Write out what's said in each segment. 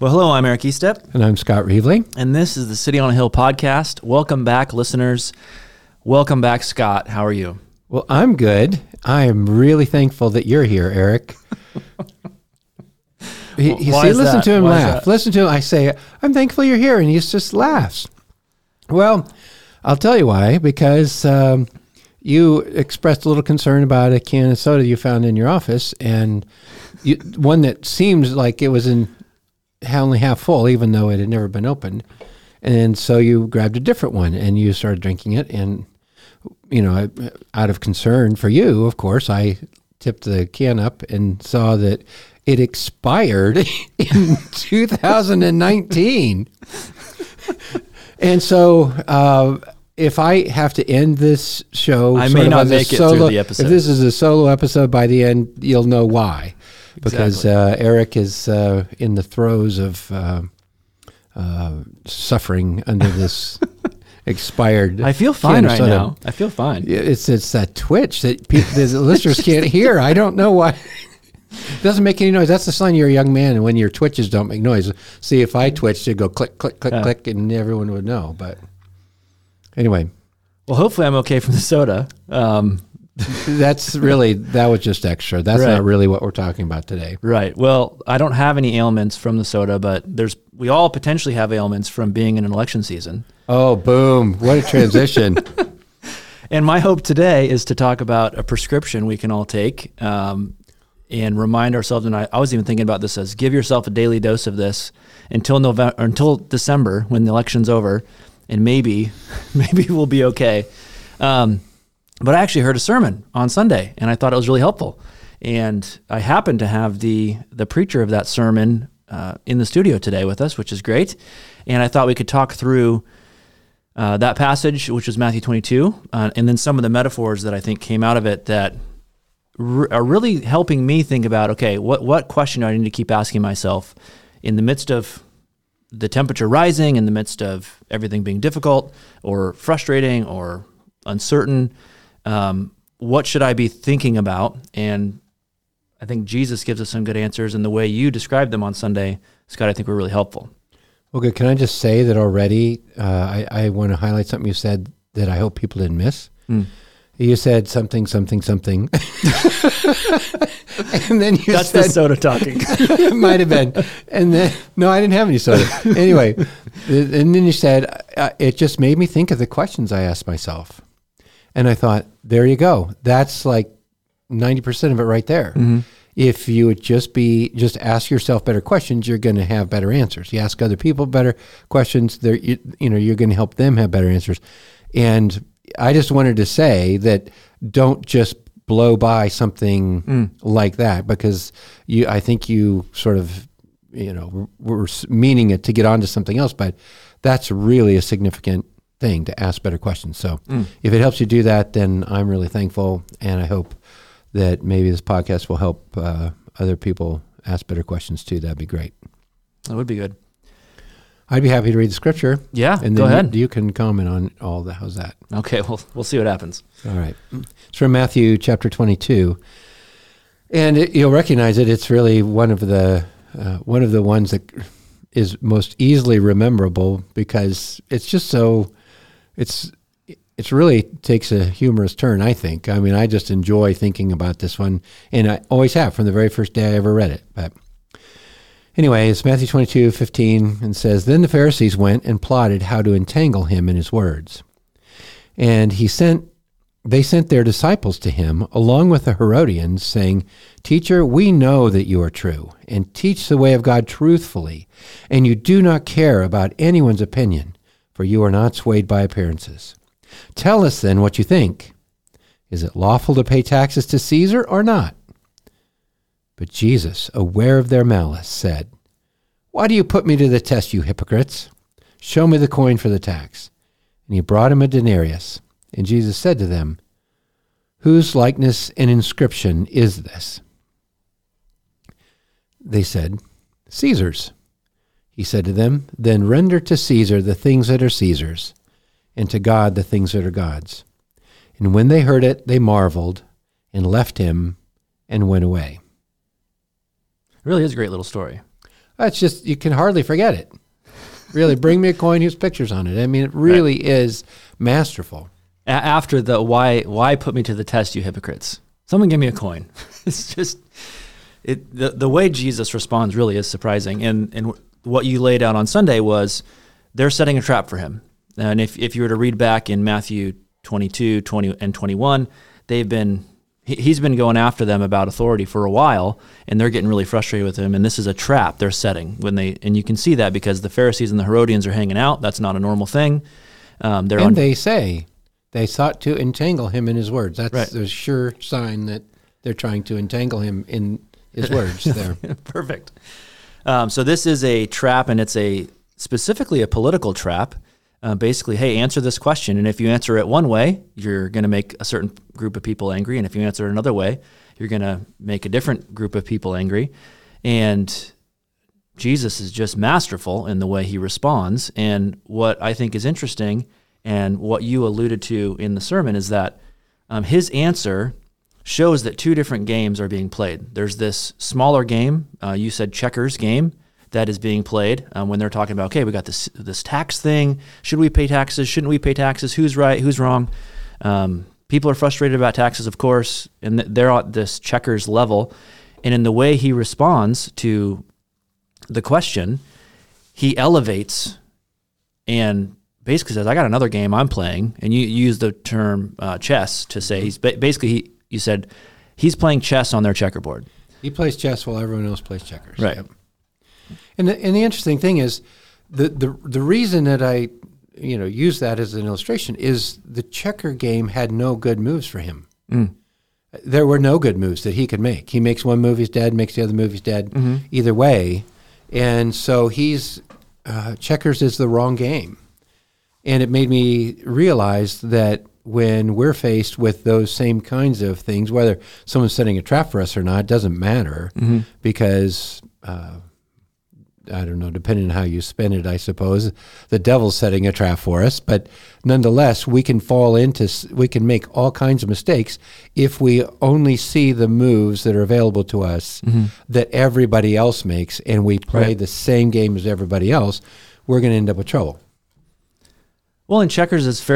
Well, hello, I'm Eric Estep. And I'm Scott Reevley. And this is the City on a Hill podcast. Welcome back, listeners. Welcome back, Scott. How are you? Well, I'm good. I am really thankful that you're here, Eric. Listen to him laugh. Listen to him. I say, I'm thankful you're here, and he just laughs. Well, I'll tell you why, because you expressed a little concern about a can of soda you found in your office, and one that seems like it was in only half full, even though it had never been opened. And so you grabbed a different one and you started drinking it. And, you know, out of concern for you, of course, I tipped the can up and saw that it expired in 2019. And so if I have to end this show, I may not make it through the episode. If this is a solo episode, by the end, you'll know why. Because Eric is in the throes of suffering under this expired. I feel fine right now. I feel fine. It's that twitch that people, the listeners can't hear. I don't know why. It doesn't make any noise. That's the sign you're a young man, and when your twitches don't make noise. See, if I twitched, it'd go click, click, click, click, and everyone would know. But anyway. Well, hopefully I'm okay from the soda. That was just extra. That's right. Not really what we're talking about today. Right. Well, I don't have any ailments from the soda, but we all potentially have ailments from being in an election season. Oh, boom. What a transition. And my hope today is to talk about a prescription we can all take and remind ourselves. And I was even thinking about this as give yourself a daily dose of this until December when the election's over, and maybe we'll be okay. But I actually heard a sermon on Sunday, and I thought it was really helpful. And I happened to have the preacher of that sermon in the studio today with us, which is great. And I thought we could talk through that passage, which is Matthew 22, and then some of the metaphors that I think came out of it that are really helping me think about, okay, what question do I need to keep asking myself in the midst of the temperature rising, in the midst of everything being difficult or frustrating or uncertain? What should I be thinking about? And I think Jesus gives us some good answers, and the way you described them on Sunday, Scott, I think were really helpful. Well, good. Can I just say that already I want to highlight something you said that I hope people didn't miss. Mm. You said something, something, something. And then you That's said, the soda talking. It might have been. And then, no, I didn't have any soda. Anyway, and then you said, it just made me think of the questions I asked myself. And I thought, there you go. That's like 90% of it right there. Mm-hmm. If you would just ask yourself better questions, you're going to have better answers. You ask other people better questions, you're going to help them have better answers. And I just wanted to say that don't just blow by something like that, because I think you sort of, were meaning it to get onto something else, but that's really a significant thing to ask better questions. So if it helps you do that, then I'm really thankful, and I hope that maybe this podcast will help other people ask better questions too. That'd be great. That would be good. I'd be happy to read the scripture. Yeah, and then go ahead. You can comment on all that. How's that? Okay, we'll see what happens. All right. It's from Matthew chapter 22, and you'll recognize it. It's really one of the ones that is most easily rememberable, because it's just so. It's really takes a humorous turn, I think. I mean, I just enjoy thinking about this one, and I always have from the very first day I ever read it. But anyway, it's Matthew 22:15, and says, "Then the Pharisees went and plotted how to entangle him in his words. And they sent their disciples to him, along with the Herodians, saying, 'Teacher, we know that you are true, and teach the way of God truthfully, and you do not care about anyone's opinion, for you are not swayed by appearances. Tell us then what you think. Is it lawful to pay taxes to Caesar or not?' But Jesus, aware of their malice, said, Why do you put me to the test, you hypocrites? Show me the coin for the tax. And he brought him a denarius. And Jesus said to them, Whose likeness and inscription is this? They said, Caesar's. He said to them, Then render to Caesar the things that are Caesar's, and to God the things that are God's. And when they heard it, they marveled, and left him, and went away. It really is a great little story. That's just, you can hardly forget it. Really, bring me a coin whose picture's on it. I mean, it really is masterful. After the why put me to the test, you hypocrites? Someone give me a coin. It's just, the way Jesus responds really is surprising. And what you laid out on Sunday was they're setting a trap for him. And if you were to read back in Matthew 22, 20 and 21, he's been going after them about authority for a while, and they're getting really frustrated with him. And this is a trap they're setting and you can see that because the Pharisees and the Herodians are hanging out. That's not a normal thing. They say they sought to entangle him in his words. That's a sure sign that they're trying to entangle him in his words. There, perfect. So this is a trap, and it's specifically a political trap. Basically, hey, answer this question, and if you answer it one way, you're going to make a certain group of people angry, and if you answer it another way, you're going to make a different group of people angry. And Jesus is just masterful in the way he responds. And what I think is interesting, and what you alluded to in the sermon, is that his answer shows that two different games are being played. There's this smaller game, you said checkers game, that is being played when they're talking about, okay, we got this tax thing. Should we pay taxes? Shouldn't we pay taxes? Who's right? Who's wrong? People are frustrated about taxes, of course, and they're at this checkers level. And in the way he responds to the question, he elevates and basically says, I got another game I'm playing. And you use the term chess to say he's basically, you said, he's playing chess on their checkerboard. He plays chess while everyone else plays checkers. Right. Yep. And the interesting thing is, the reason that I use that as an illustration is the checker game had no good moves for him. Mm. There were no good moves that he could make. He makes one move, he's dead. Makes the other move, he's dead. Mm-hmm. Either way, and so he's checkers is the wrong game. And it made me realize that when we're faced with those same kinds of things, whether someone's setting a trap for us or not, it doesn't matter mm-hmm. because. I don't know, depending on how you spin it, I suppose the devil's setting a trap for us, but nonetheless, we can make all kinds of mistakes if we only see the moves that are available to us mm-hmm. that everybody else makes, and we play the same game as everybody else, we're going to end up with trouble. Well, in checkers, it's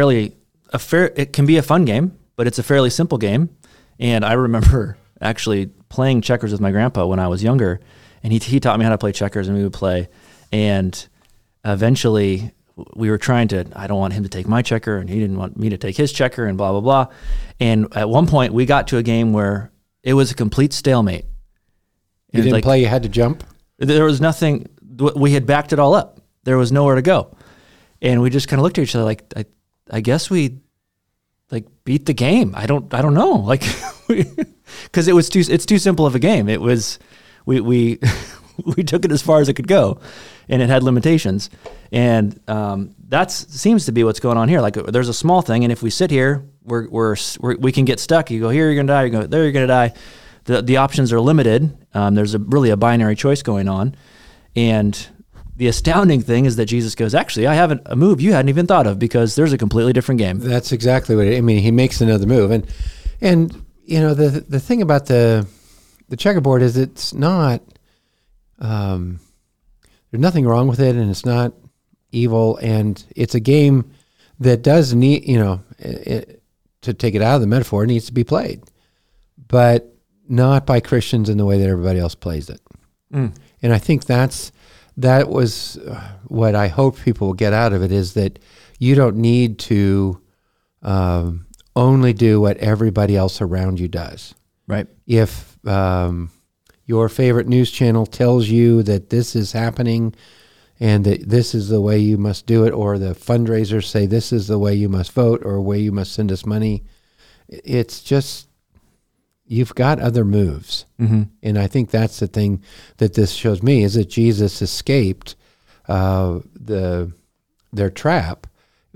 it can be a fun game, but it's a fairly simple game. And I remember actually playing checkers with my grandpa when I was younger. And he taught me how to play checkers, and we would play. And eventually we were trying to, I don't want him to take my checker, and he didn't want me to take his checker, and blah, blah, blah. And at one point we got to a game where it was a complete stalemate. You didn't play, you had to jump? There was nothing. We had backed it all up. There was nowhere to go. And we just kind of looked at each other like, I guess we beat the game. I don't know. Like, because it's too simple of a game. It was... We took it as far as it could go, and it had limitations. And that seems to be what's going on here. Like, there's a small thing, and if we sit here, we can get stuck. You go here, you're going to die. You go there, you're going to die. The options are limited. There's really a binary choice going on. And the astounding thing is that Jesus goes, actually, I have a move you hadn't even thought of because there's a completely different game. That's exactly what I mean. He makes another move, and the thing about the checkerboard is it's not, there's nothing wrong with it, and it's not evil, and it's a game that does need, to take it out of the metaphor, it needs to be played, but not by Christians in the way that everybody else plays it. Mm. And I think that was what I hope people will get out of it, is that you don't need to only do what everybody else around you does. Right. If your favorite news channel tells you that this is happening and that this is the way you must do it, or the fundraisers say this is the way you must vote or way you must send us money, it's just you've got other moves. Mm-hmm. And I think that's the thing that this shows me, is that Jesus escaped their trap.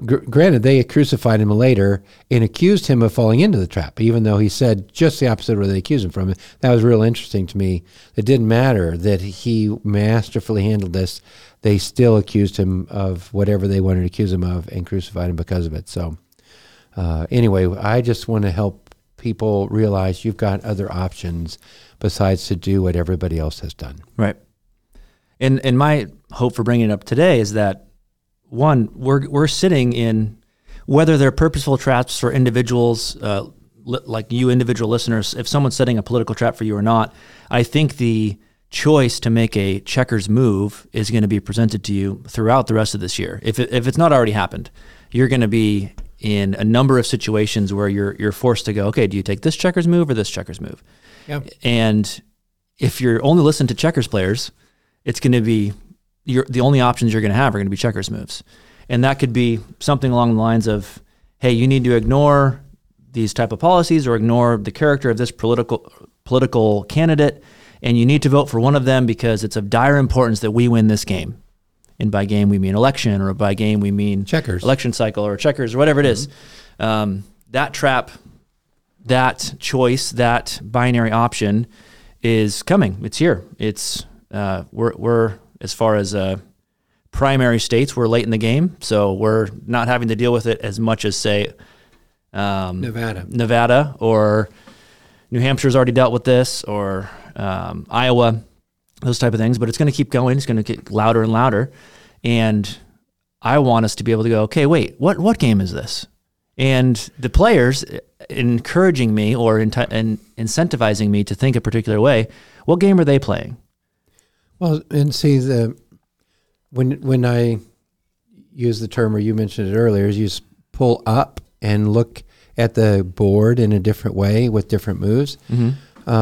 Granted, they crucified him later and accused him of falling into the trap, even though he said just the opposite of what they accused him from. That was real interesting to me. It didn't matter that he masterfully handled this. They still accused him of whatever they wanted to accuse him of and crucified him because of it. So anyway, I just want to help people realize you've got other options besides to do what everybody else has done. Right. And my hope for bringing it up today is that, one, we're sitting in, whether they're purposeful traps for individuals, like you individual listeners, if someone's setting a political trap for you or not, I think the choice to make a checkers move is going to be presented to you throughout the rest of this year. If it's not already happened, you're going to be in a number of situations where you're forced to go, okay, do you take this checkers move or this checkers move? Yep. And if you're only listening to checkers players, it's going to be, the only options you're going to have are going to be checkers moves. And that could be something along the lines of, hey, you need to ignore these type of policies or ignore the character of this political candidate, and you need to vote for one of them because it's of dire importance that we win this game. And by game, we mean election, or by game, we mean checkers, election cycle, or checkers, or whatever it is. That trap, that choice, that binary option is coming. It's here. It's we're as far as primary states, we're late in the game, so we're not having to deal with it as much as, say, Nevada, or New Hampshire's already dealt with this, or Iowa, those type of things. But it's going to keep going. It's going to get louder and louder. And I want us to be able to go, okay, wait, what game is this? And the players encouraging me or incentivizing me to think a particular way, what game are they playing? Well, and see, when I use the term, or you mentioned it earlier, is you just pull up and look at the board in a different way with different moves. Mm-hmm.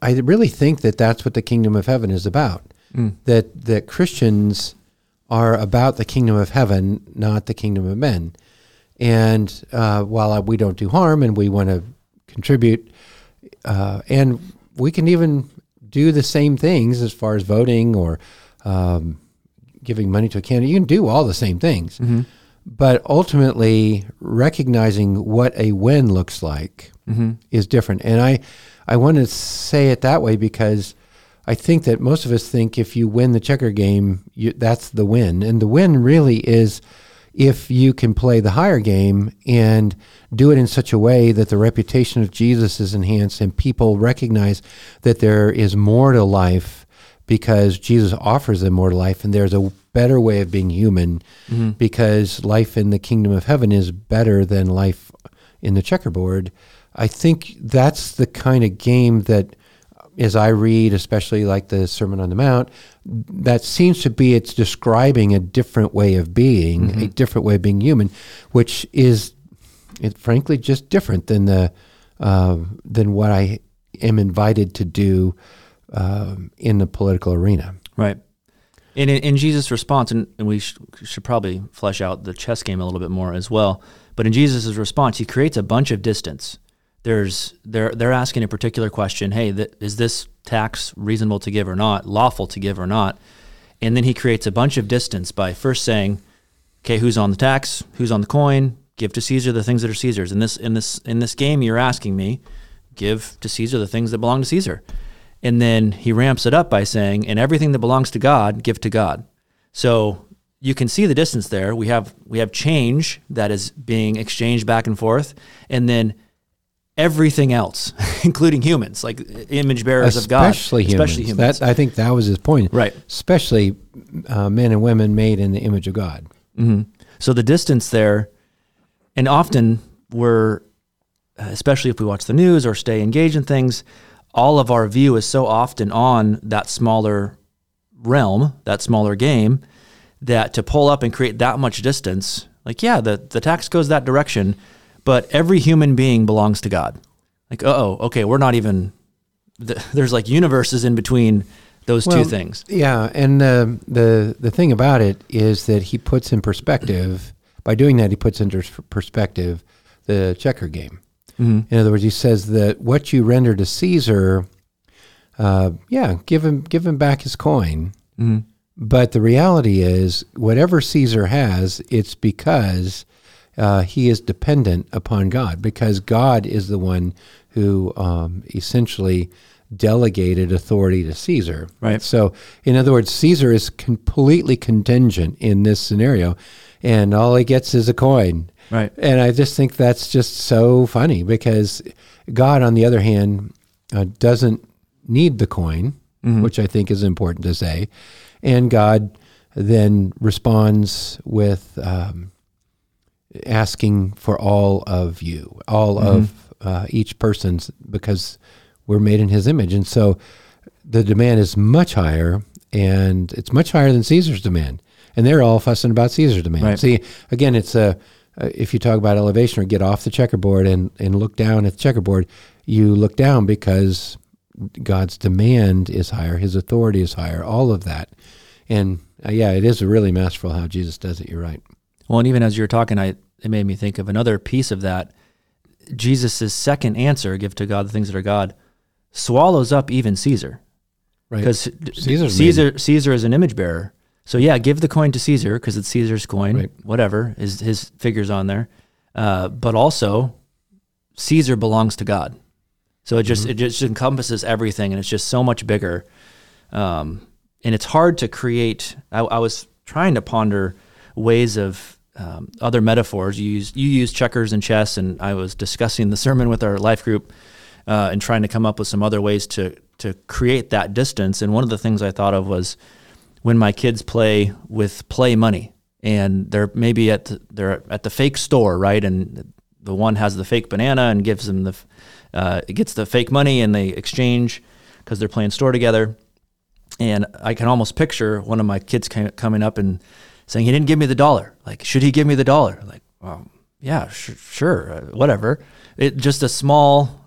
I really think that that's what the kingdom of heaven is about, that Christians are about the kingdom of heaven, not the kingdom of men. And while we don't do harm and we want to contribute, and we can even do the same things as far as voting or giving money to a candidate. You can do all the same things. Mm-hmm. But ultimately, recognizing what a win looks like is different. And I want to say it that way because I think that most of us think if you win the checker game, that's the win. And the win really is if you can play the higher game and do it in such a way that the reputation of Jesus is enhanced and people recognize that there is more to life because Jesus offers them more to life, and there's a better way of being human because life in the kingdom of heaven is better than life in the checkerboard. I think that's the kind of game that, as I read, especially like the Sermon on the Mount, that seems to be it's describing a different way of being, a different way of being human, which is, frankly, just different than the than what I am invited to do in the political arena. Right. And in Jesus' response, and we should probably flesh out the chess game a little bit more as well, but in Jesus' response, he creates a bunch of distance. They're asking a particular question, hey, is this tax reasonable to give or not, lawful to give or not? And then he creates a bunch of distance by first saying, okay, who's on the tax, who's on the coin, give to Caesar the things that are Caesar's. In this game, you're asking me, give to Caesar the things that belong to Caesar. And then he ramps it up by saying, and everything that belongs to God, give to God. So you can see the distance there. We have change that is being exchanged back and forth, and then everything else, including humans, like image bearers of God. Especially humans. I think that was his point. Right. Especially men and women made in the image of God. Mm-hmm. So the distance there, and often we're, especially if we watch the news or stay engaged in things, all of our view is so often on that smaller realm, that smaller game, that to pull up and create that much distance, like, yeah, the tax goes that direction, but every human being belongs to God. Like, okay, we're not even, there's like universes in between those two things. Yeah, and the thing about it is that he puts in perspective, by doing that, he puts into perspective the checker game. Mm-hmm. In other words, he says that what you render to Caesar, give him back his coin. Mm-hmm. But the reality is, whatever Caesar has, it's because he is dependent upon God, because God is the one who essentially delegated authority to Caesar. Right. So, in other words, Caesar is completely contingent in this scenario, and all he gets is a coin. Right. And I just think that's just so funny, because God, on the other hand, doesn't need the coin, mm-hmm. which I think is important to say. And God then responds with asking for all of you, all mm-hmm. of each person's, because we're made in his image. And so the demand is much higher, and it's much higher than Caesar's demand. And they're all fussing about Caesar's demand. Right. See, again, it's if you talk about elevation or get off the checkerboard and look down at the checkerboard, you look down because God's demand is higher, his authority is higher, all of that. And it is really masterful how Jesus does it. You're right. Well, and even as you were talking, it made me think of another piece of that. Jesus' second answer, give to God the things that are God, swallows up even Caesar. Right. Because Caesar is an image bearer. So give the coin to Caesar because it's Caesar's coin, right. Whatever, his figure's on there. But also, Caesar belongs to God. So it just encompasses everything, and it's just so much bigger. And it's hard to create. I was trying to ponder ways of other metaphors. You use checkers and chess, and I was discussing the sermon with our life group and trying to come up with some other ways to create that distance. And one of the things I thought of was, when my kids play with play money, and they're maybe at the fake store, right? And the one has the fake banana and gives them gets the fake money, and they exchange because they're playing store together. And I can almost picture one of my kids coming up and saying, "He didn't give me the dollar. Like, should he give me the dollar?" Like, well, yeah, sure, whatever. It just a small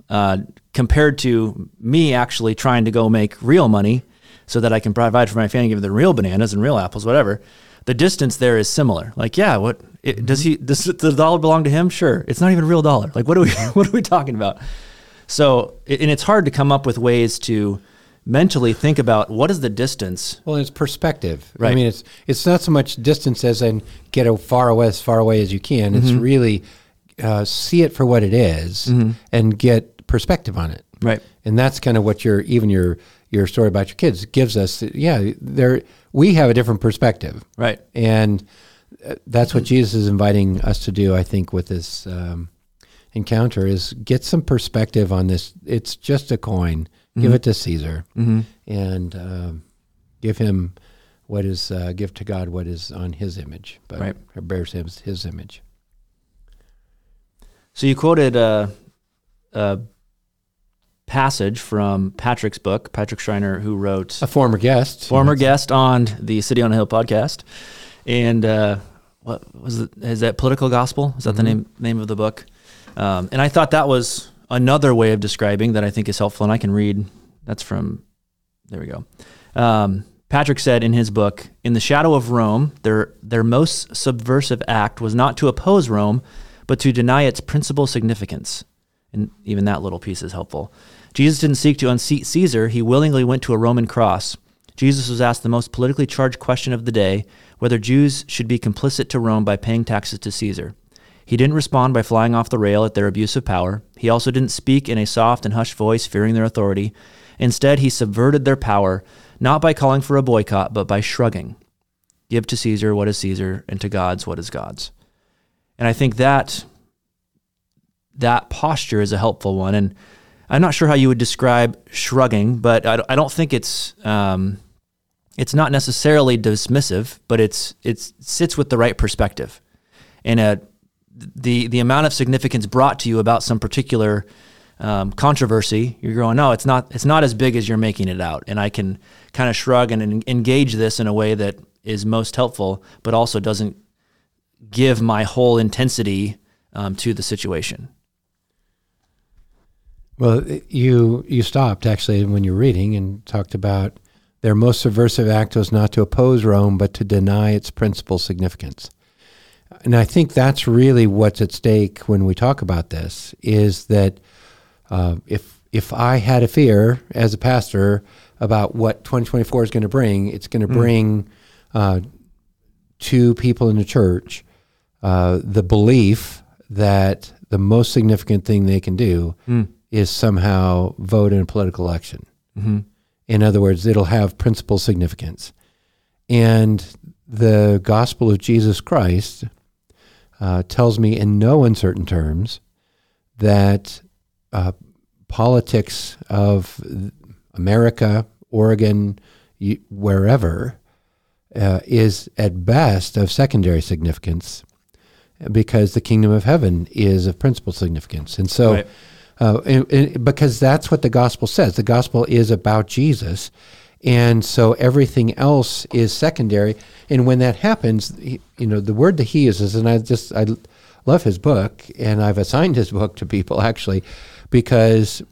compared to me actually trying to go make real money, so that I can provide for my family, give them real bananas and real apples, whatever. The distance there is similar. Like, does the dollar belong to him? Sure, it's not even a real dollar. Like, what are we talking about? So, and it's hard to come up with ways to mentally think about what is the distance. Well, it's perspective, right? I mean, it's not so much distance as in get as far away as you can. Mm-hmm. It's really see it for what it is, mm-hmm. and get perspective on it, right? And that's kind of what your story about your kids gives us. We have a different perspective. Right. And that's what Jesus is inviting us to do, I think, with this encounter, is get some perspective on this. It's just a coin. Mm-hmm. Give it to Caesar, mm-hmm. and give him what is, give to God what is on his image, but right. Or bears his image. So you quoted passage from Patrick's book, Patrick Schreiner, who wrote... A former guest on the City on a Hill podcast. And what was it? Is that Political Gospel? Is that mm-hmm. the name of the book? And I thought that was another way of describing that I think is helpful, and I can read. That's from... There we go. Patrick said in his book, "In the shadow of Rome, their most subversive act was not to oppose Rome, but to deny its principal significance." And even that little piece is helpful. Jesus didn't seek to unseat Caesar. He willingly went to a Roman cross. Jesus was asked the most politically charged question of the day, whether Jews should be complicit to Rome by paying taxes to Caesar. He didn't respond by flying off the rail at their abuse of power. He also didn't speak in a soft and hushed voice, fearing their authority. Instead, he subverted their power, not by calling for a boycott, but by shrugging. Give to Caesar what is Caesar, and to God's what is God's. And I think that posture is a helpful one. And I'm not sure how you would describe shrugging, but I don't think it's not necessarily dismissive, but it sits with the right perspective. And the amount of significance brought to you about some particular controversy, you're going, no, it's not as big as you're making it out. And I can kind of shrug and engage this in a way that is most helpful, but also doesn't give my whole intensity to the situation. Well, you stopped actually when you were reading and talked about their most subversive act was not to oppose Rome, but to deny its principal significance. And I think that's really what's at stake when we talk about this, is that if I had a fear as a pastor about what 2024 is going to bring, it's going to bring to people in the church the belief that the most significant thing they can do is somehow vote in a political election. Mm-hmm. In other words, it'll have principal significance. And the gospel of Jesus Christ tells me in no uncertain terms that politics of America, Oregon, wherever, is at best of secondary significance, because the kingdom of heaven is of principal significance. And so, right. Because that's what the gospel says. The gospel is about Jesus. And so everything else is secondary. And when that happens, the word that he uses, and I love his book, and I've assigned his book to people actually, because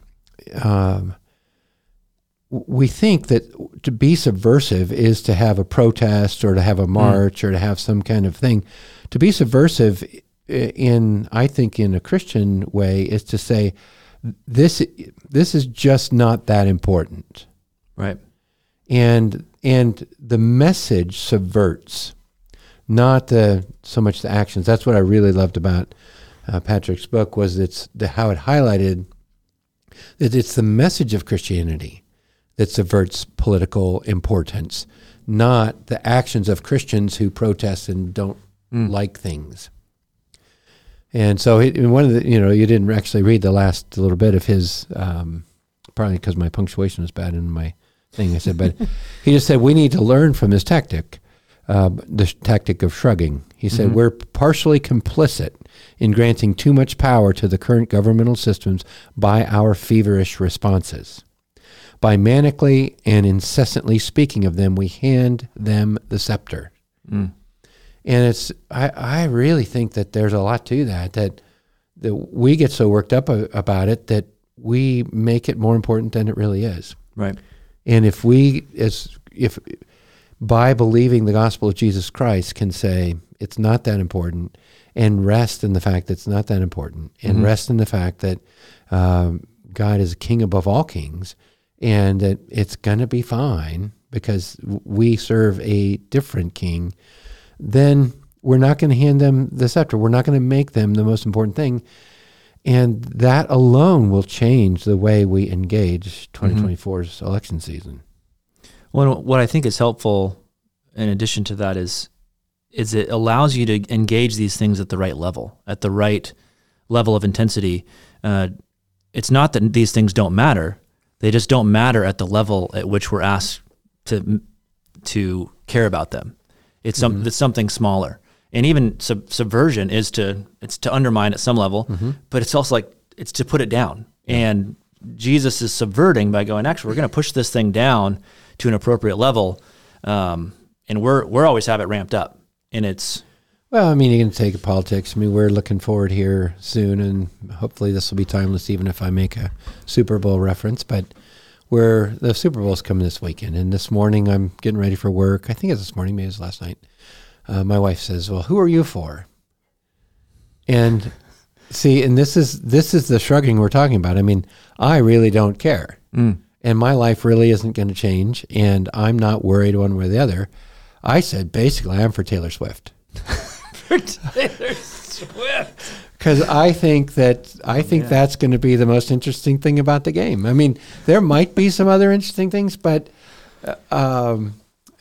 we think that to be subversive is to have a protest or to have a march or to have some kind of thing. To be subversive in a Christian way is to say, this is just not that important. Right. And the message subverts, not so much the actions. That's what I really loved about Patrick's book, was how it highlighted that it's the message of Christianity that subverts political importance, not the actions of Christians who protest and don't like things. And so one of the, you didn't actually read the last little bit of his, probably because my punctuation was bad in my thing I said, but he just said, we need to learn from this tactic, the tactic of shrugging. He said, we're partially complicit in granting too much power to the current governmental systems by our feverish responses. By manically and incessantly speaking of them, we hand them the scepter. And I really think that there's a lot to that we get so worked up about it that we make it more important than it really is. Right. And if we by believing the gospel of Jesus Christ can say it's not that important, and rest in the fact that it's not that important, and rest in the fact that God is king above all kings, and that it's going to be fine because we serve a different king, then we're not going to hand them the scepter. We're not going to make them the most important thing. And that alone will change the way we engage 2024's election season. Well, what I think is helpful in addition to that is it allows you to engage these things at the right level of intensity. It's not that these things don't matter. They just don't matter at the level at which we're asked to care about them. It's something smaller. And even subversion is to undermine at some level, but it's also like it's to put it down. And Jesus is subverting by going, actually, we're going to push this thing down to an appropriate level, and we're always have it ramped up. And it's you can take politics. We're looking forward here soon, and hopefully this will be timeless, even if I make a Super Bowl reference. But the Super Bowl is coming this weekend, and this morning I'm getting ready for work. I think it's this morning, maybe it's last night. My wife says, well, who are you for? And see, and this is the shrugging we're talking about. I really don't care. And my life really isn't going to change, and I'm not worried one way or the other. I said, basically, I'm for Taylor Swift. For Taylor Swift. Because I think that's going to be the most interesting thing about the game. There might be some other interesting things, but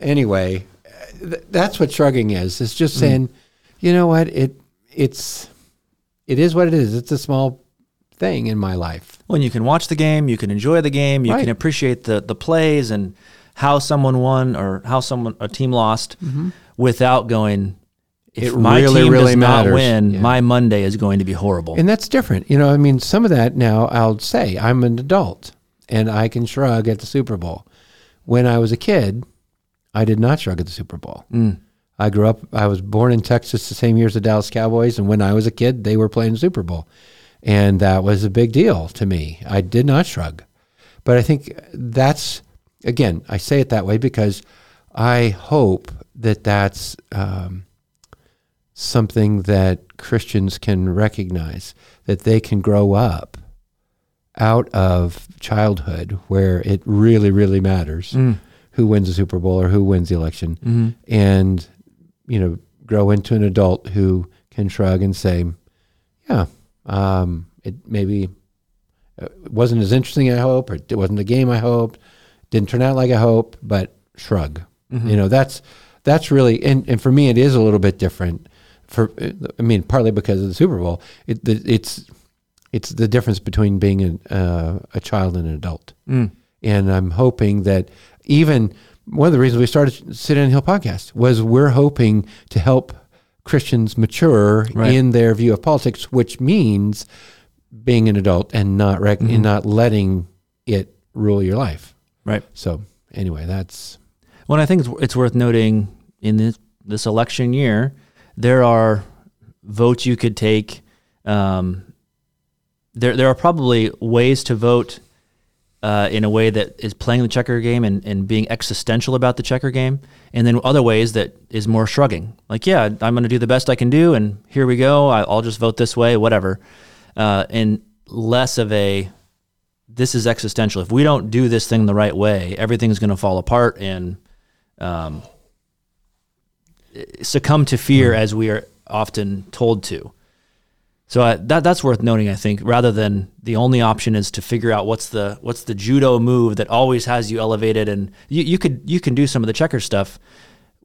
anyway... That's what shrugging is. It's just saying, you know what, it is what it is. It's a small thing in my life. Well, and you can watch the game, you can enjoy the game, you can appreciate the plays and how someone won or how a team lost without going, if my really, team really does not win, my Monday is going to be horrible. And that's different. Some of that now I'll say I'm an adult and I can shrug at the Super Bowl. When I was a kid, I did not shrug at the Super Bowl. I grew up, I was born in Texas the same year as the Dallas Cowboys, and when I was a kid, they were playing the Super Bowl. And that was a big deal to me. I did not shrug. But I think that's, again, I say it that way because I hope that that's something that Christians can recognize, that they can grow up out of childhood where it really, really matters who wins the Super Bowl or who wins the election, and, you know, grow into an adult who can shrug and say, yeah, it maybe it wasn't as interesting as I hoped, or it wasn't the game I hoped, didn't turn out like I hoped, but shrug. You know, that's really, and for me, it is a little bit different for, I mean, partly because of the Super Bowl, it's the difference between being a child and an adult. And I'm hoping that even one of the reasons we started City on a Hill podcast was we're hoping to help Christians mature in their view of politics, which means being an adult and not and not letting it rule your life. Right. So anyway, that's... Well, I think it's worth noting in this election year, there are votes you could take. There are probably ways to vote in a way that is playing the checker game and being existential about the checker game, and then other ways that is more shrugging. Like, yeah, I'm going to do the best I can do, and here we go. I'll just vote this way, whatever. And less of a, this is existential. If we don't do this thing the right way, everything's going to fall apart and succumb to fear as we are often told to. So that's worth noting, I think, rather than the only option is to figure out what's the judo move that always has you elevated, and you can do some of the checker stuff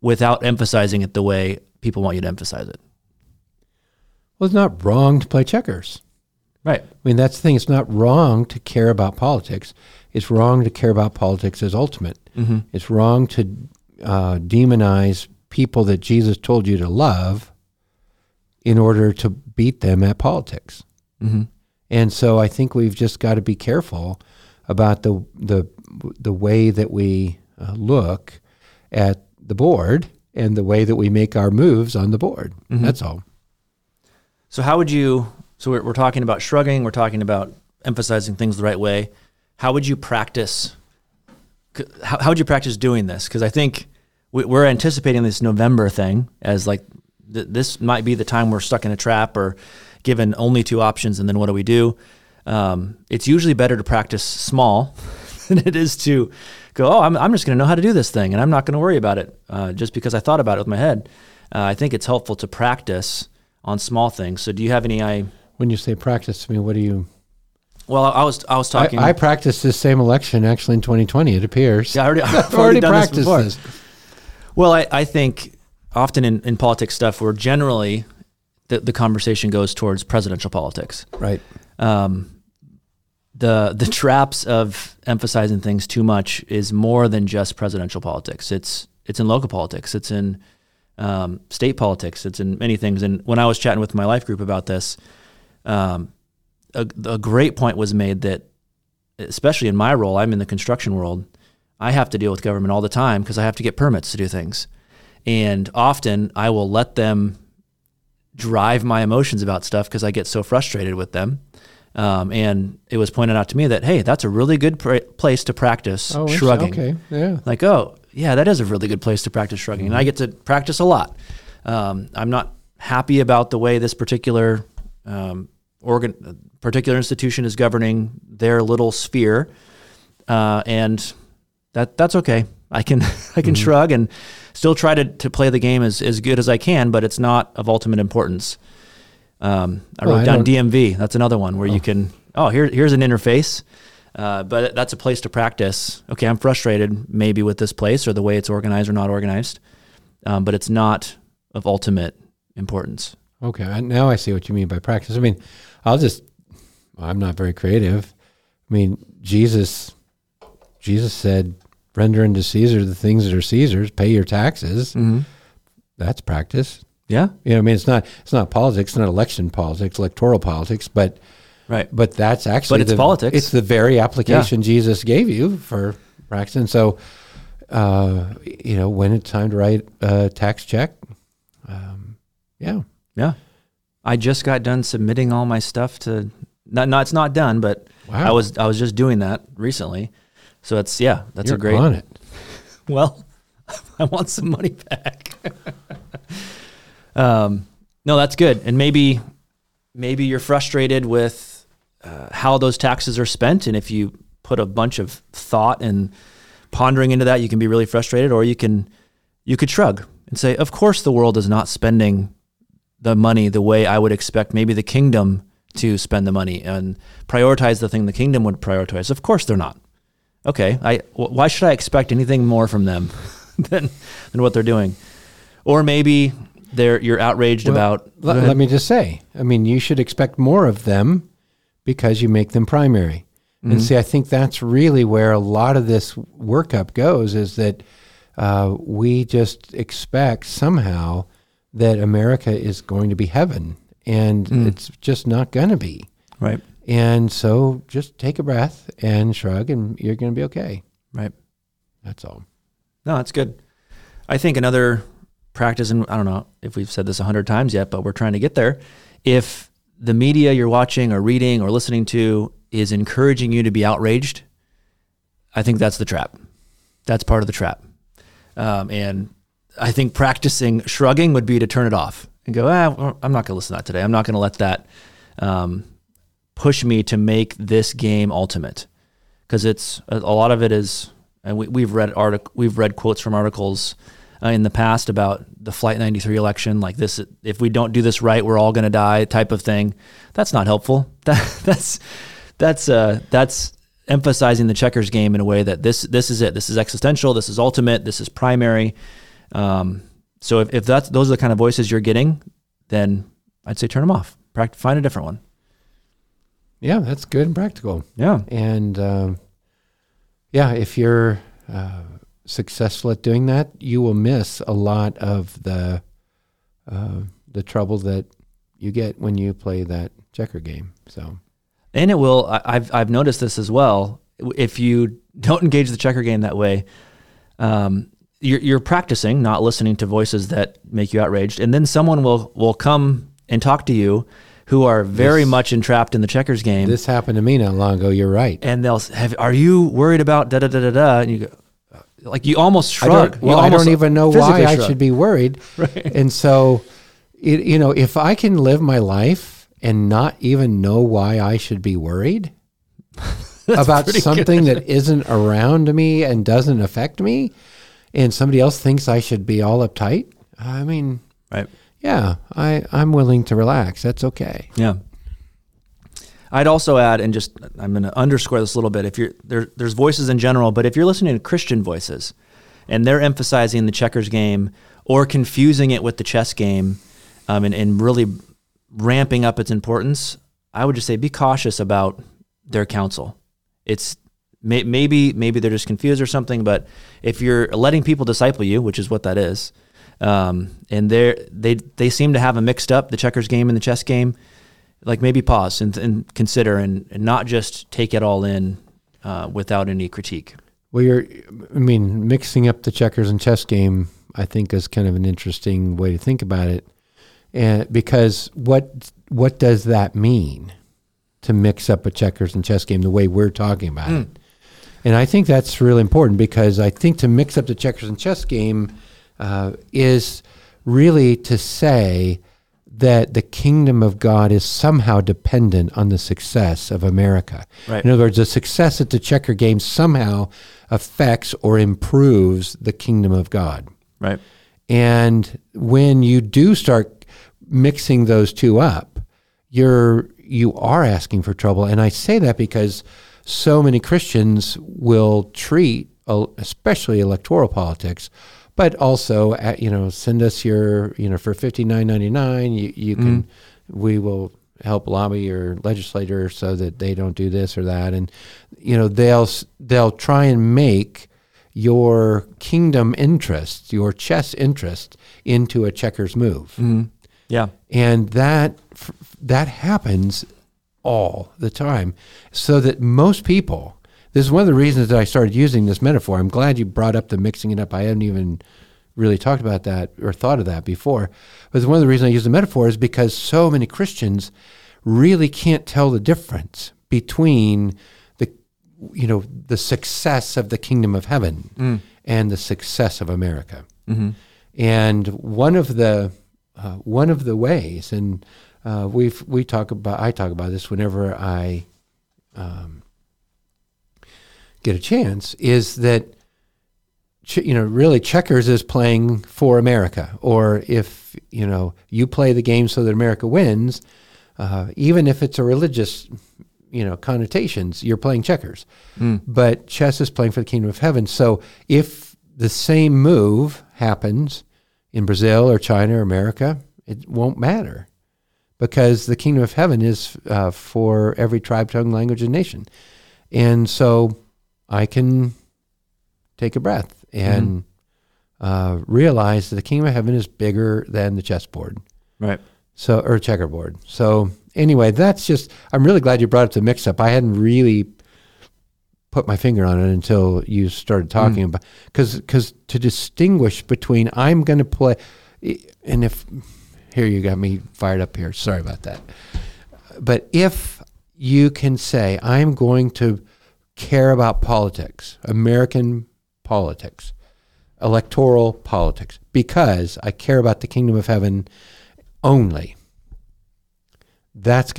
without emphasizing it the way people want you to emphasize it. Well, it's not wrong to play checkers. Right. I mean, that's the thing. It's not wrong to care about politics. It's wrong to care about politics as ultimate. It's wrong to demonize people that Jesus told you to love in order to beat them at politics. And so I think we've just got to be careful about the way that we look at the board and the way that we make our moves on the board. That's all. So how would you... So we're talking about shrugging, we're talking about emphasizing things the right way. How would you practice doing this? Because I think we're anticipating this November thing as like, this might be the time we're stuck in a trap or given only two options, and then what do we do? It's usually better to practice small than it is to go, I'm just going to know how to do this thing, and I'm not going to worry about it just because I thought about it with my head. I think it's helpful to practice on small things. So do you have any... When you say practice, I mean, what do you... Well, I was talking... I practiced this same election, actually, in 2020, it appears. Yeah, I've already done this. Well, I think often in politics stuff, where generally the conversation goes towards presidential politics. Right. The traps of emphasizing things too much is more than just presidential politics. It's in local politics. It's in state politics. It's in many things. And when I was chatting with my life group about this... a great point was made that, especially in my role, I'm in the construction world, I have to deal with government all the time because I have to get permits to do things. And often I will let them drive my emotions about stuff because I get so frustrated with them. And it was pointed out to me that, hey, that's a really good place to practice shrugging. Okay. Yeah. Like, oh, yeah, that is a really good place to practice shrugging. And I get to practice a lot. I'm not happy about the way this particular... particular institution is governing their little sphere, and that's okay. I can shrug and still try to play the game as good as I can, but it's not of ultimate importance. I wrote down DMV. That's another one where you can here's an interface, but that's a place to practice. Okay, I'm frustrated maybe with this place or the way it's organized or not organized, but it's not of ultimate importance. Okay, now I see what you mean by practice. I mean, I'm not very creative. I mean, Jesus said, render unto Caesar the things that are Caesar's, pay your taxes. That's practice. Yeah. You know, I mean, it's not politics, it's not election politics, electoral politics, but right. But that's actually... But it's politics. It's the very application Jesus gave you for practice. And so, you know, when it's time to write a tax check, Yeah. I just got done submitting all my stuff to, no, it's not done, but wow. I was just doing that recently. So that's You're a great on it. Well, I want some money back. No, that's good. And maybe you're frustrated with how those taxes are spent. And if you put a bunch of thought and pondering into that, you can be really frustrated, or you could shrug and say, of course the world is not spending the money the way I would expect maybe the kingdom to spend the money and prioritize the thing the kingdom would prioritize. Of course they're not. Okay, why should I expect anything more from them than what they're doing? Or maybe you're outraged about... Let me just say, I mean, you should expect more of them because you make them primary. Mm-hmm. And see, I think that's really where a lot of this workup goes, is that we just expect somehow that America is going to be heaven, and it's just not going to be. Right. And so just take a breath and shrug, and you're going to be okay. Right. That's all. No, that's good. I think another practice, and I don't know if we've said this 100 times yet, but we're trying to get there. If the media you're watching or reading or listening to is encouraging you to be outraged, I think that's the trap. That's part of the trap. And I think practicing shrugging would be to turn it off and go, I'm not going to listen to that today. I'm not going to let that... push me to make this game ultimate, because it's a lot of it is, and we've read quotes from articles in the past about the Flight 93 election, like this: if we don't do this right, we're all going to die, type of thing. That's not helpful. That's emphasizing the checkers game in a way that this is it. This is existential. This is ultimate. This is primary. So if those are the kind of voices you're getting, then I'd say turn them off. Find a different one. Yeah, that's good and practical. Yeah. And if you're successful at doing that, you will miss a lot of the trouble that you get when you play that checker game. So, and it will. I've noticed this as well. If you don't engage the checker game that way, you're practicing not listening to voices that make you outraged, and then someone will come and talk to you who are very much entrapped in the checkers game. This happened to me not long ago. You're right. And they'll say, are you worried about da, da, da, da, da? And you go, like, you almost shrug. I don't even know why I should be worried. Right. And so, if I can live my life and not even know why I should be worried about something that isn't around me and doesn't affect me, and somebody else thinks I should be all uptight, I mean... Right. Yeah, I'm willing to relax. That's okay. Yeah. I'd also add, and just I'm going to underscore this a little bit, if you're there's voices in general, but if you're listening to Christian voices and they're emphasizing the checkers game or confusing it with the chess game and really ramping up its importance, I would just say be cautious about their counsel. It's maybe they're just confused or something, but if you're letting people disciple you, which is what that is, and they seem to have a mixed up, the checkers game and the chess game, like maybe pause and consider and not just take it all in without any critique. Well, mixing up the checkers and chess game, I think, is kind of an interesting way to think about it. And because what does that mean to mix up a checkers and chess game the way we're talking about it? And I think that's really important, because I think to mix up the checkers and chess game is really to say that the kingdom of God is somehow dependent on the success of America. Right. In other words, the success at the checker game somehow affects or improves the kingdom of God. Right. And when you do start mixing those two up, you are asking for trouble. And I say that because so many Christians will treat, especially electoral politics, but also, send us your, for $59.99, you can, we will help lobby your legislator so that they don't do this or that, and they'll try and make your kingdom interest, your chess interest, into a checkers move. Mm-hmm. Yeah, and that happens all the time, so that most people. This is one of the reasons that I started using this metaphor. I'm glad you brought up the mixing it up. I hadn't even really talked about that or thought of that before. But one of the reasons I use the metaphor is because so many Christians really can't tell the difference between the success of the kingdom of heaven and the success of America. Mm-hmm. And one of the one of the ways, and I talk about this whenever I get a chance, is that really checkers is playing for America, or if you play the game so that America wins, even if it's a religious connotations, you're playing checkers. But chess is playing for the kingdom of heaven. So if the same move happens in Brazil or China or America, it won't matter, because the kingdom of heaven is for every tribe, tongue, language, and nation. And so I can take a breath and realize that the kingdom of heaven is bigger than the chessboard, right? So, or checkerboard. So anyway, that's just, I'm really glad you brought up the mix-up. I hadn't really put my finger on it until you started talking about, because to distinguish between, I'm going to play, and if, here you got me fired up here, sorry about that. But if you can say, I'm going to care about politics, American politics, electoral politics, because I care about the kingdom of heaven only, that's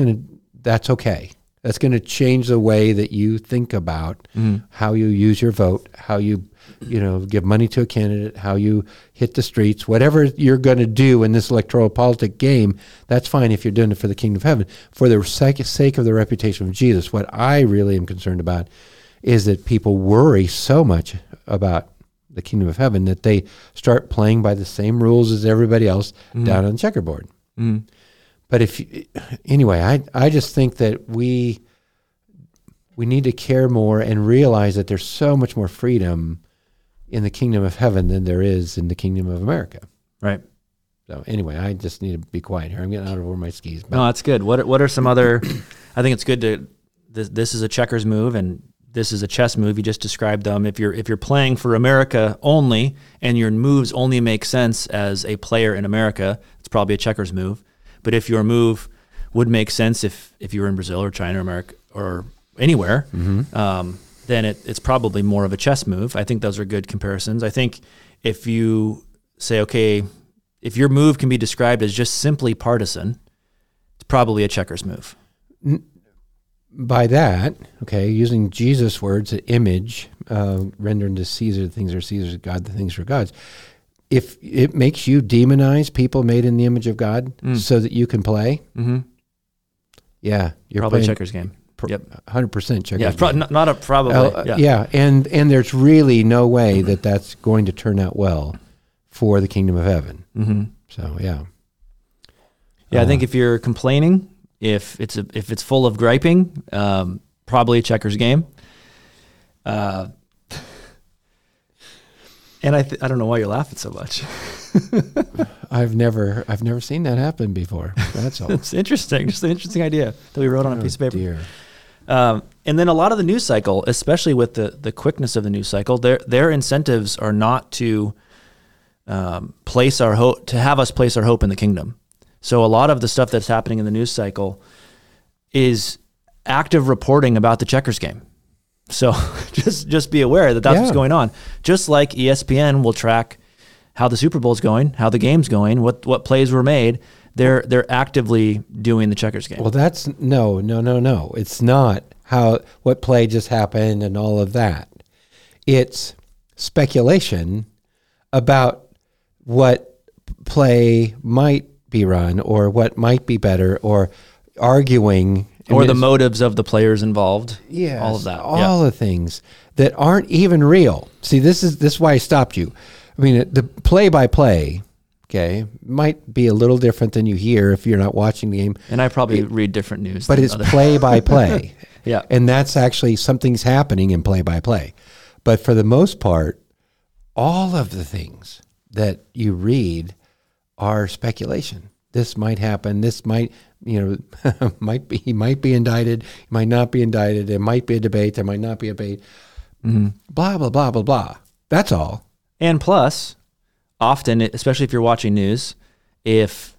okay. That's going to change the way that you think about how you use your vote, how you, give money to a candidate, how you hit the streets, whatever you're going to do in this electoral politic game. That's fine if you're doing it for the kingdom of heaven, for the sake of the reputation of Jesus. What I really am concerned about is that people worry so much about the kingdom of heaven that they start playing by the same rules as everybody else down on the checkerboard. But I just think that we need to care more and realize that there's so much more freedom in the kingdom of heaven than there is in the kingdom of America. Right. So anyway, I just need to be quiet here. I'm getting out over my skis. But. No, that's good. What are some other, I think it's good to, this is a checkers move and this is a chess move. You just described them. If you're playing for America only and your moves only make sense as a player in America, it's probably a checkers move. But if your move would make sense if you were in Brazil or China or America or anywhere, then it's probably more of a chess move. I think those are good comparisons. I think if you say, okay, if your move can be described as just simply partisan, it's probably a checkers move. By that, okay, using Jesus' words, an image, render unto Caesar the things that are Caesar's, God the things that are God's. If it makes you demonize people made in the image of God so that you can play, yeah, you're probably playing a checkers game. Yep, 100% checkers. Yeah, not a probably. And there's really no way that that's going to turn out well for the kingdom of heaven. So yeah, I think if you're complaining, if it's full of griping, probably a checkers game. And I don't know why you're laughing so much. I've never seen that happen before. That's all. It's interesting. Just an interesting idea that we wrote on a piece of paper. Dear. And then a lot of the news cycle, especially with the quickness of the news cycle, their incentives are not to place our hope, to have us place our hope in the kingdom. So a lot of the stuff that's happening in the news cycle is active reporting about the checkers game. So just be aware that that's what's going on. Just like ESPN will track how the Super Bowl's going, how the game's going, what plays were made. They're actively doing the checkers game. Well, that's no. It's not what play just happened and all of that. It's speculation about what play might be run or what might be better, or arguing. Or the motives of the players involved. Yeah. All of that. All the things that aren't even real. See, this is why I stopped you. I mean, the play-by-play, okay, might be a little different than you hear if you're not watching the game. And I probably read different news. But it's play-by-play. Yeah. And that's actually, something's happening in play-by-play. But for the most part, all of the things that you read are speculation. This might happen. This might... he might be indicted, he might not be indicted, there might be a debate, there might not be a debate, blah, blah, blah, blah, blah. That's all. And plus, often, especially if you're watching news, if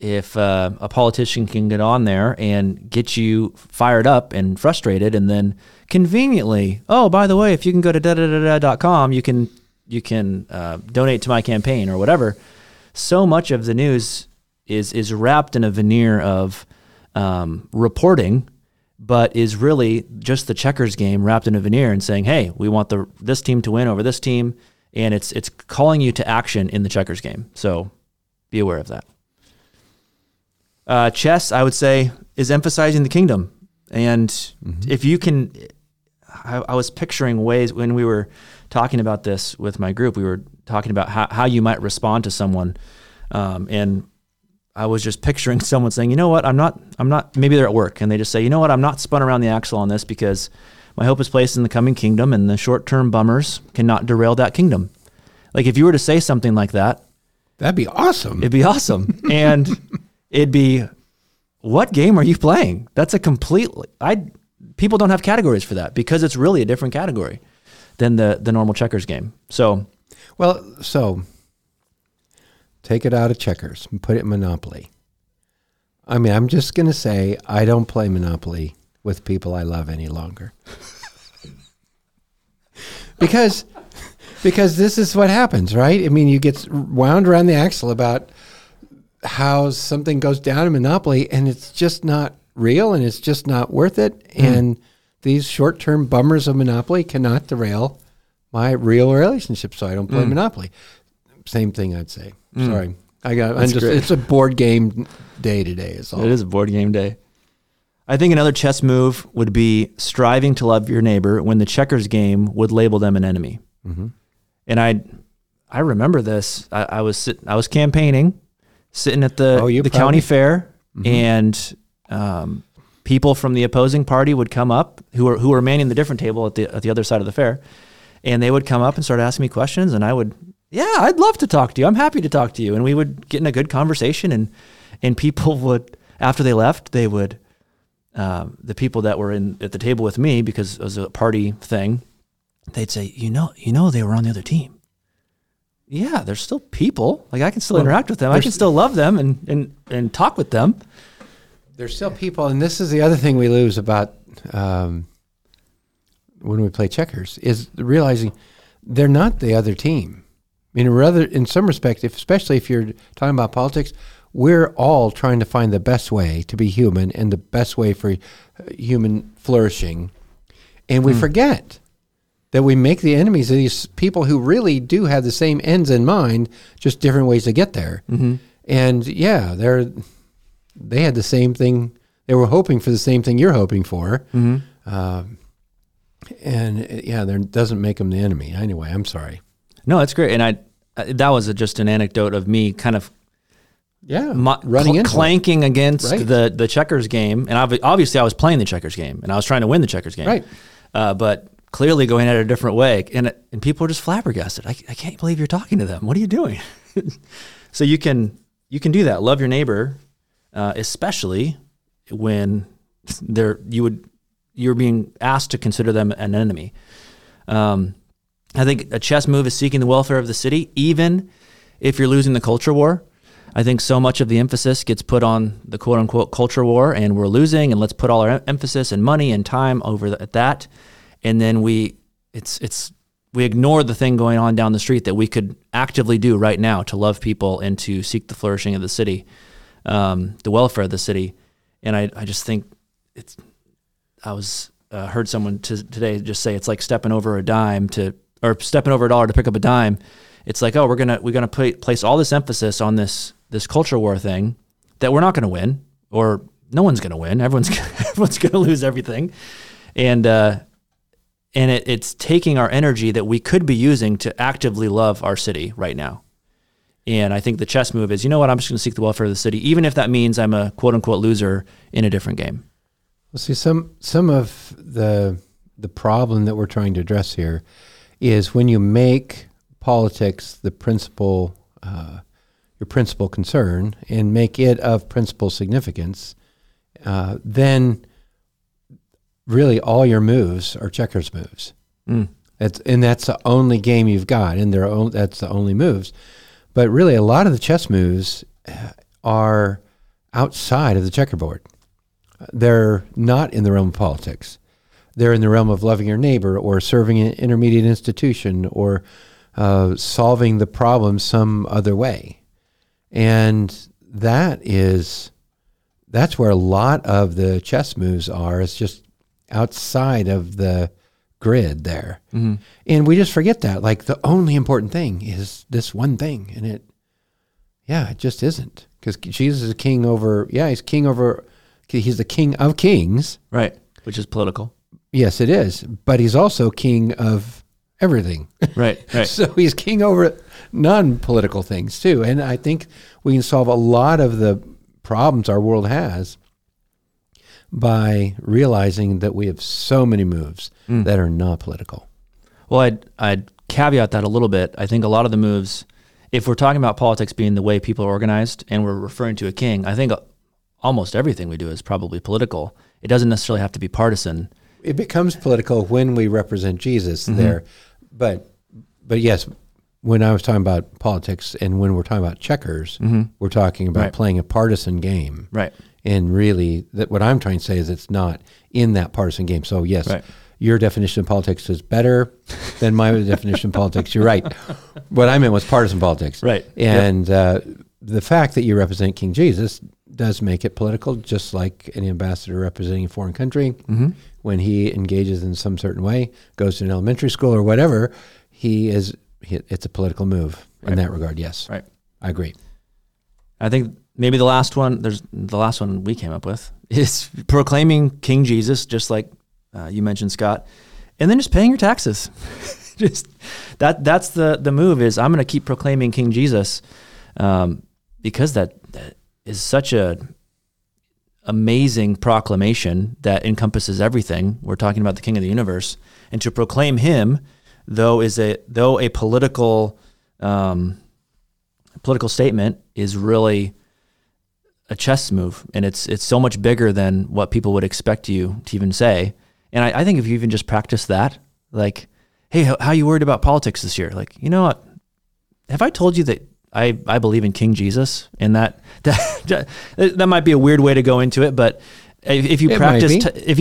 a politician can get on there and get you fired up and frustrated, and then conveniently, oh, by the way, if you can go to da-da-da-da.com, you can donate to my campaign or whatever. So much of the news is wrapped in a veneer of reporting, but is really just the checkers game wrapped in a veneer and saying, hey, we want this team to win over this team, and it's calling you to action in the checkers game. So be aware of that. Chess, I would say, is emphasizing the kingdom. And if you can, I was picturing ways when we were talking about this with my group, we were talking about how you might respond to someone. And I was just picturing someone saying, you know what, I'm not, maybe they're at work and they just say, you know what, I'm not spun around the axle on this because my hope is placed in the coming kingdom and the short-term bummers cannot derail that kingdom. Like if you were to say something like that, that'd be awesome. It'd be awesome. And it'd be, what game are you playing? That's a completely, people don't have categories for that because it's really a different category than the normal checkers game. So take it out of checkers and put it in Monopoly. I mean, I'm just going to say I don't play Monopoly with people I love any longer. because this is what happens, right? I mean, you get wound around the axle about how something goes down in Monopoly and it's just not real and it's just not worth it. And these short-term bummers of Monopoly cannot derail my real relationship, so I don't play Monopoly. Same thing I'd say. Sorry. It's a board game day today. It is a board game day. I think another chess move would be striving to love your neighbor when the checkers game would label them an enemy. And I remember this. I was campaigning, sitting at the county fair, and people from the opposing party would come up who were manning the different table at the other side of the fair, and they would come up and start asking me questions, and I would, yeah, I'd love to talk to you. I'm happy to talk to you. And we would get in a good conversation, and people would, after they left, they would, the people that were at the table with me, because it was a party thing, they'd say, you know, they were on the other team. Yeah, they're still people. Like I can still interact with them. I can still love them and talk with them. They're still people. And this is the other thing we lose about when we play checkers is realizing they're not the other team. I mean, rather in some respect, especially if you're talking about politics, we're all trying to find the best way to be human and the best way for human flourishing. And we forget that we make the enemies of these people who really do have the same ends in mind, just different ways to get there. And yeah, they had the same thing. They were hoping for the same thing you're hoping for. And yeah, that doesn't make them the enemy. Anyway, I'm sorry. No, that's great. And that was just an anecdote of me kind of clanking against the checkers game. And obviously I was playing the checkers game and I was trying to win the checkers game. Right. But clearly going at it a different way, and people are just flabbergasted. I can't believe you're talking to them. What are you doing? So you can do that. Love your neighbor, especially when you're being asked to consider them an enemy. I think a chess move is seeking the welfare of the city, even if you're losing the culture war. I think so much of the emphasis gets put on the quote unquote culture war, and we're losing, and let's put all our emphasis and money and time at that. And then we ignore the thing going on down the street that we could actively do right now to love people and to seek the flourishing of the city, the welfare of the city. And I just think I heard someone today just say it's like stepping over stepping over a dollar to pick up a dime. It's like, oh, we're gonna place all this emphasis on this culture war thing that we're not gonna win, or no one's gonna win. Everyone's gonna lose everything, and it's taking our energy that we could be using to actively love our city right now. And I think the chess move is, you know what, I'm just going to seek the welfare of the city, even if that means I'm a quote-unquote loser in a different game. Well, see, some of the problem that we're trying to address here is when you make politics the principal, your principal concern, and make it of principal significance, then really all your moves are checkers moves. That's the only game you've got, and that's the only moves. But really a lot of the chess moves are outside of the checkerboard. They're not in the realm of politics. They're in the realm of loving your neighbor or serving an intermediate institution or solving the problem some other way. And that's where a lot of the chess moves are. It's just outside of the grid there. Mm-hmm. And we just forget that. Like, the only important thing is this one thing. And it just isn't. Because Jesus is king over, he's the king of kings. Right. Which is political. Yes, it is. But he's also king of everything. Right. So he's king over non-political things too. And I think we can solve a lot of the problems our world has by realizing that we have so many moves that are not political. Well, I'd caveat that a little bit. I think a lot of the moves, if we're talking about politics being the way people are organized and we're referring to a king, I think almost everything we do is probably political. It doesn't necessarily have to be partisan. It becomes political when we represent Jesus there. But yes, when I was talking about politics and when we're talking about checkers, we're talking about playing a partisan game. Right. And really, what I'm trying to say is it's not in that partisan game. So yes, your definition of politics is better than my definition of politics. You're right. What I meant was partisan politics. Right. And the fact that you represent King Jesus does make it political, just like an ambassador representing a foreign country. Mm-hmm. When he engages in some certain way, goes to an elementary school or whatever, it's a political move in that regard. Yes. Right. I agree. I think maybe the last one we came up with is proclaiming King Jesus, just like you mentioned, Scott, and then just paying your taxes. Just that's the move is I'm going to keep proclaiming King Jesus because that is such a amazing proclamation that encompasses everything. We're talking about the King of the universe, and to proclaim him though a political statement is really a chess move, and it's so much bigger than what people would expect you to even say. And I think if you even just practice that, like, hey, how you worried about politics this year? Like, you know what? Have I told you that I believe in King Jesus? And that might be a weird way to go into it, but if you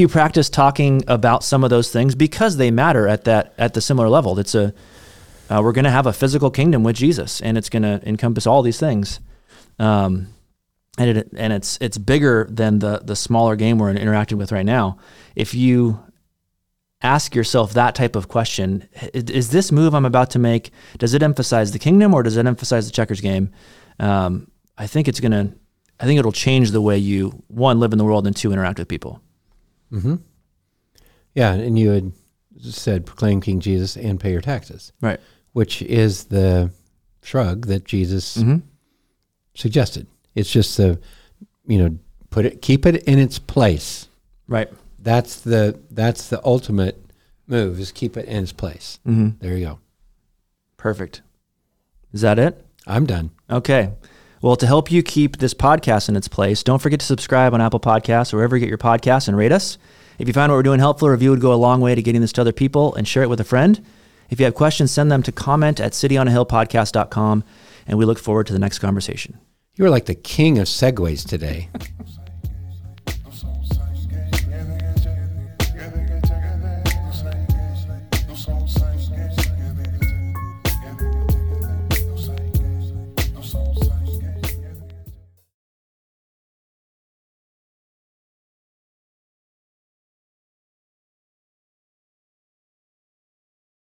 practice talking about some of those things because they matter at the similar level, it's we're going to have a physical kingdom with Jesus, and it's going to encompass all these things, and it's bigger than the smaller game we're interacting with right now. If you ask yourself that type of question, is this move I'm about to make, does it emphasize the kingdom or does it emphasize the checkers game? I think it'll change the way you, one, live in the world, and two, interact with people. Mm-hmm. Yeah, and you had said proclaim King Jesus and pay your taxes. Right. Which is the shrug that Jesus suggested. It's just the, keep it in its place. Right. That's the ultimate move, is keep it in its place. Mm-hmm. There you go. Perfect. Is that it? I'm done. Okay. Well, to help you keep this podcast in its place, don't forget to subscribe on Apple Podcasts or wherever you get your podcasts, and rate us. If you find what we're doing helpful, a review would go a long way to getting this to other people, and share it with a friend. If you have questions, send them to comment at cityonahillpodcast.com, and we look forward to the next conversation. You were like the king of segues today.